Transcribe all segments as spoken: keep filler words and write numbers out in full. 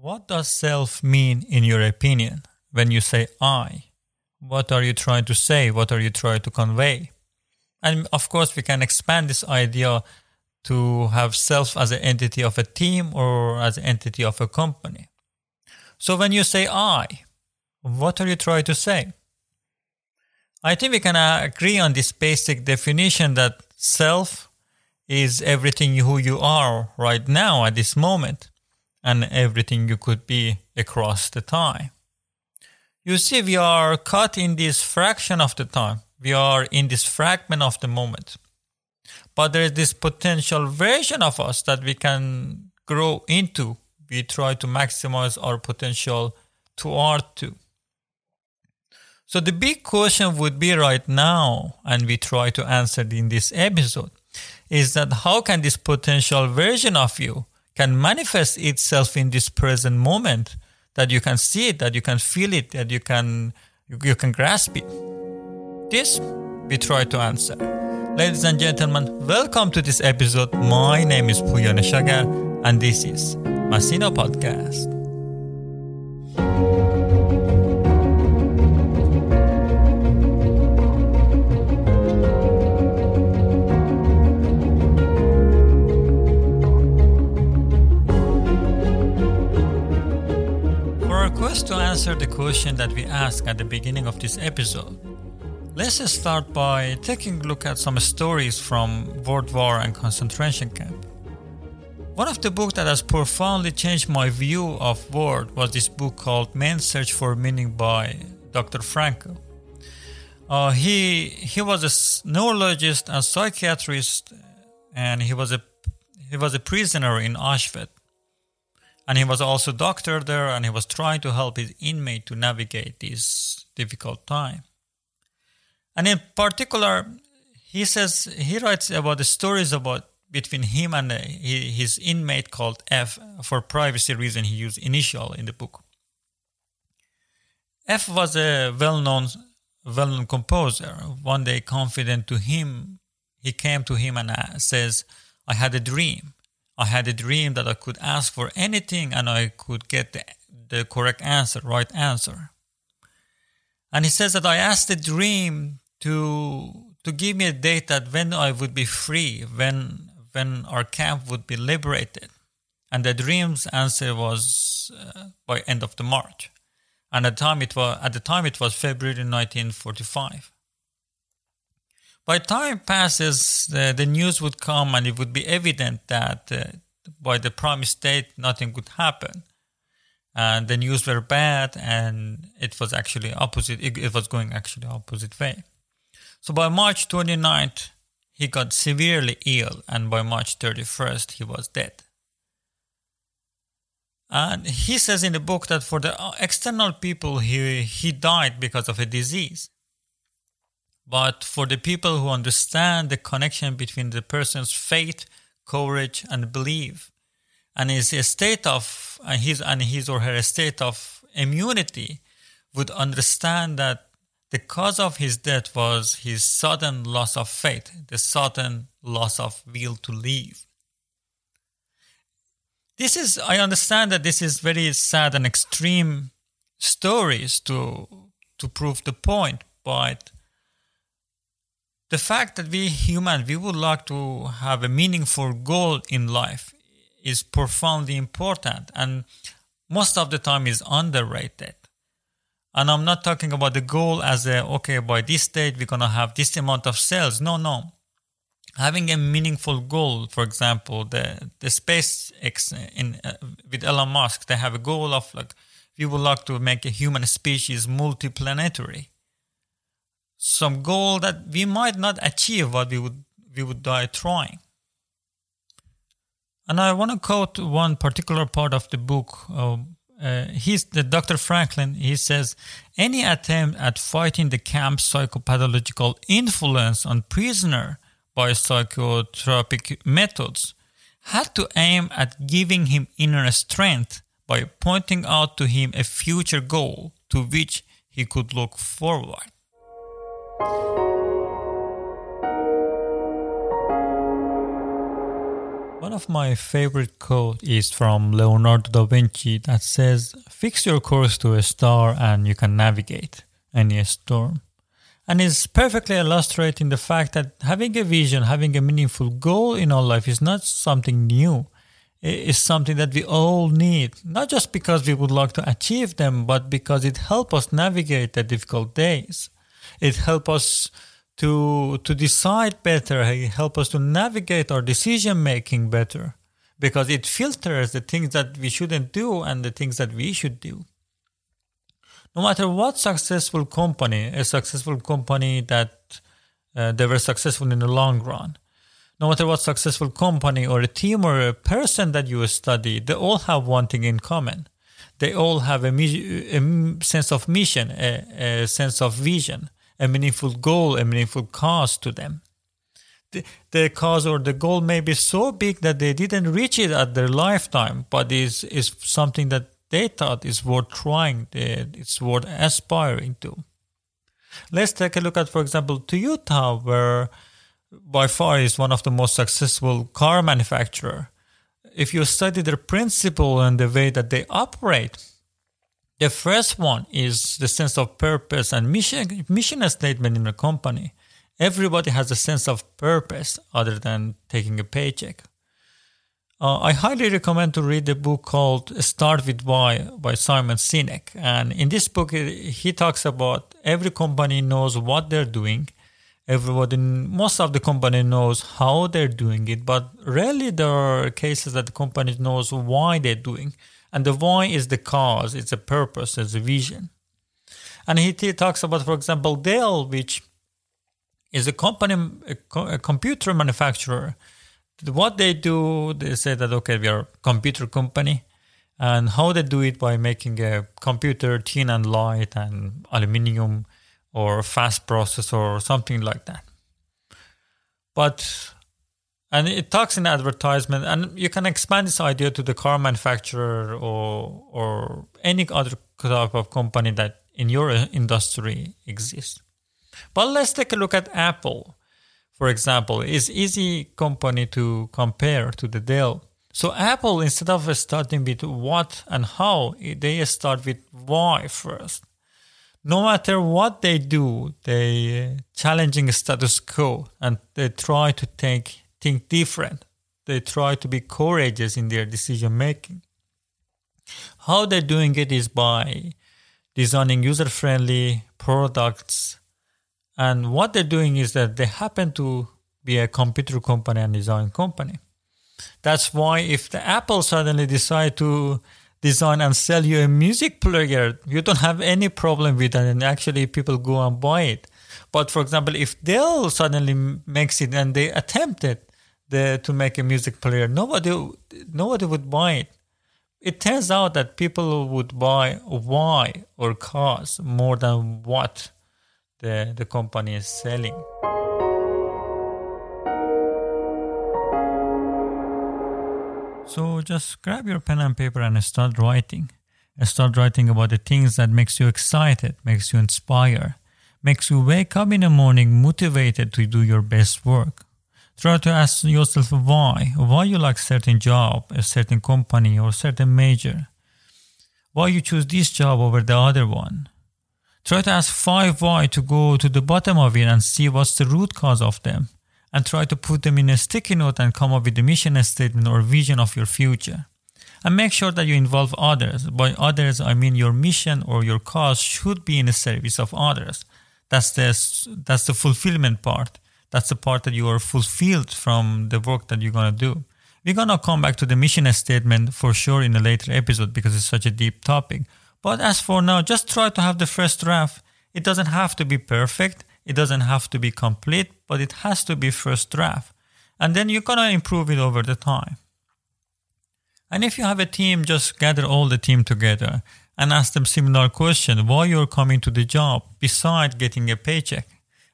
What does self mean in your opinion? When you say I, what are you trying to say? What are you trying to convey? And of course, we can expand this idea to have self as an entity of a team or as an entity of a company. So when you say I, what are you trying to say? I think we can agree on this basic definition that self is everything who you are right now at this moment and everything you could be across the time. You see, we are caught in this fraction of the time. We are in this fragment of the moment. But there is this potential version of us that we can grow into. We try to maximize our potential toward to. So the big question would be right now, and we try to answer it in this episode, is that how can this potential version of you can manifest itself in this present moment, that you can see it, that you can feel it, that you can you, you can grasp it. This we try to answer. Ladies and gentlemen, welcome to this episode. My name is Puyone Shagar, and this is Masino Podcast. To answer the question that we asked at the beginning of this episode, let's start by taking a look at some stories from World War and concentration camp. One of the books that has profoundly changed my view of war was this book called Man's Search for Meaning by Doctor Frankl. Uh, he he was a neurologist and psychiatrist, and he was a he was a prisoner in Auschwitz. And he was also a doctor there, and he was trying to help his inmate to navigate this difficult time. And in particular, he says he writes about the stories about between him and his inmate called F. For privacy reason, he used initial in the book. F was a well-known, well-known composer. One day, confident to him, he came to him and says, "I had a dream. I had a dream that I could ask for anything and I could get the, the correct answer, right answer." And he says that I asked the dream to to give me a date that when I would be free, when when our camp would be liberated. And the dream's answer was uh, by end of the March. And at the time it was at the time it was February nineteen forty-five. By time passes, the, the news would come and it would be evident that uh, by the promised date, nothing would happen. And the news were bad and it was actually opposite. It, it was going actually opposite way. So by March twenty-ninth, he got severely ill, and by March thirty-first, he was dead. And he says in the book that for the external people, he he died because of a disease. But for the people who understand the connection between the person's faith, courage, and belief, and his state of and his and his or her state of immunity, would understand that the cause of his death was his sudden loss of faith, the sudden loss of will to live. This is I understand that this is very sad and extreme stories to to prove the point, but the fact that we humans, we would like to have a meaningful goal in life is profoundly important, and most of the time is underrated. And I'm not talking about the goal as a, okay, by this date we're going to have this amount of sales. No, no. Having a meaningful goal, for example, the, the SpaceX in, uh, with Elon Musk, they have a goal of like, we would like to make a human species multiplanetary. Some goal that we might not achieve, but we would we would die trying. And I want to quote one particular part of the book. Uh, uh, he's the Doctor Franklin. He says, "Any attempt at fighting the camp's psychopathological influence on prisoner by psychotropic methods had to aim at giving him inner strength by pointing out to him a future goal to which he could look forward." One of my favorite quotes is from Leonardo da Vinci that says, "Fix your course to a star and you can navigate any storm." And it's perfectly illustrating the fact that having a vision, having a meaningful goal in our life is not something new. It's something that we all need, not just because we would like to achieve them, but because it helps us navigate the difficult days. It helps us to to decide better, it helps us to navigate our decision-making better, because it filters the things that we shouldn't do and the things that we should do. No matter what successful company, a successful company that uh, they were successful in the long run, no matter what successful company or a team or a person that you study, they all have one thing in common. They all have a, a sense of mission, a, a sense of vision, a meaningful goal, a meaningful cause to them. The, the cause or the goal may be so big that they didn't reach it at their lifetime, but is is something that they thought is worth trying, it's worth aspiring to. Let's take a look at, for example, Toyota, where by far is one of the most successful car manufacturer. If you study their principle and the way that they operate, the first one is the sense of purpose and mission, mission statement in the company. Everybody has a sense of purpose other than taking a paycheck. Uh, I highly recommend to read a book called Start With Why by Simon Sinek. And in this book, he talks about every company knows what they're doing. Everybody, most of the company knows how they're doing it, but rarely there are cases that the company knows why they're doing. And the why is the cause, it's a purpose, it's a vision. And he t- talks about, for example, Dell, which is a company, a, co- a computer manufacturer. What they do, they say that, okay, we are a computer company. And how they do it by making a computer thin and light and aluminium or fast processor or something like that. But, and it talks in advertisement, and you can expand this idea to the car manufacturer or or any other type of company that in your industry exists. But let's take a look at Apple, for example. It's easy company to compare to the Dell. So Apple, instead of starting with what and how, they start with why first. No matter what they do, they challenging status quo and they try to think, think different. They try to be courageous in their decision making. How they're doing it is by designing user-friendly products. And what they're doing is that they happen to be a computer company and design company. That's why if the Apple suddenly decide to design and sell you a music player, you don't have any problem with that, and actually people go and buy it. But for example, if Dell suddenly makes it and they attempted the, to make a music player, nobody nobody would buy it. It turns out that people would buy why or cause more than what the, the company is selling. So just grab your pen and paper and start writing. Start writing about the things that makes you excited, makes you inspire, makes you wake up in the morning motivated to do your best work. Try to ask yourself why. Why you like certain job, a certain company or certain major. Why you choose this job over the other one. Try to ask five why to go to the bottom of it and see what's the root cause of them. And try to put them in a sticky note and come up with a mission statement or vision of your future. And make sure that you involve others. By others, I mean your mission or your cause should be in the service of others. That's the, that's the fulfillment part. That's the part that you are fulfilled from the work that you're going to do. We're going to come back to the mission statement for sure in a later episode because it's such a deep topic. But as for now, just try to have the first draft. It doesn't have to be perfect. It doesn't have to be complete, but it has to be first draft. And then you're going to improve it over the time. And if you have a team, just gather all the team together and ask them similar question, why you're coming to the job besides getting a paycheck.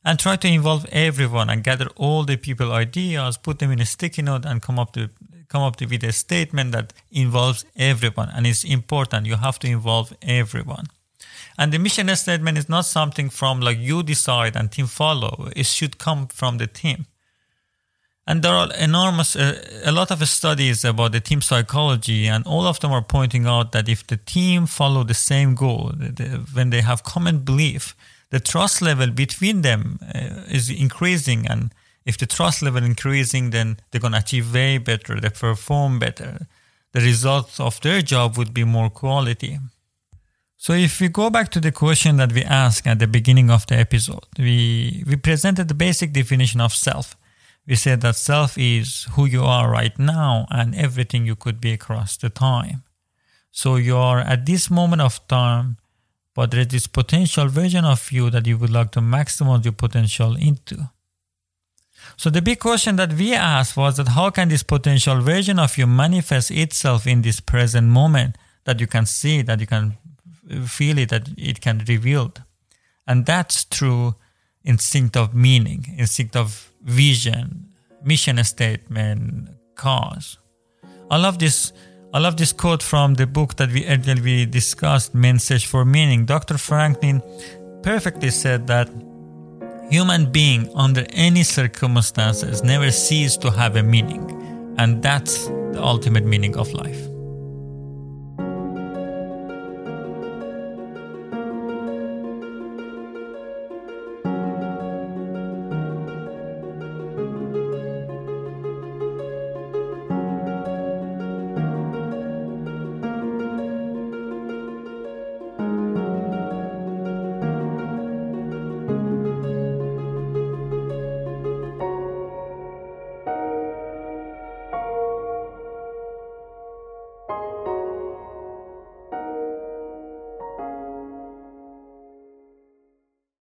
And try to involve everyone and gather all the people ideas, put them in a sticky note and come up to come up to with a statement that involves everyone. And it's important. You have to involve everyone. And the mission statement is not something from like you decide and team follow. It should come from the team. And there are enormous, uh, a lot of studies about the team psychology, and all of them are pointing out that if the team follow the same goal, they, when they have common belief, the trust level between them uh, is increasing. And if the trust level increasing, then they're going to achieve way better, they perform better. The results of their job would be more quality. So if we go back to the question that we asked at the beginning of the episode, we, we presented the basic definition of self. We said that self is who you are right now and everything you could be across the time. So you are at this moment of time, but there is this potential version of you that you would like to maximize your potential into. So the big question that we asked was that how can this potential version of you manifest itself in this present moment, that you can see, that you can feel it, that it can be revealed. And that's through instinct of meaning, instinct of vision, mission statement, cause. I love this. I love this quote from the book that we earlier we discussed, Man's Search for Meaning. Doctor Frankl perfectly said that human being under any circumstances never cease to have a meaning, and that's the ultimate meaning of life.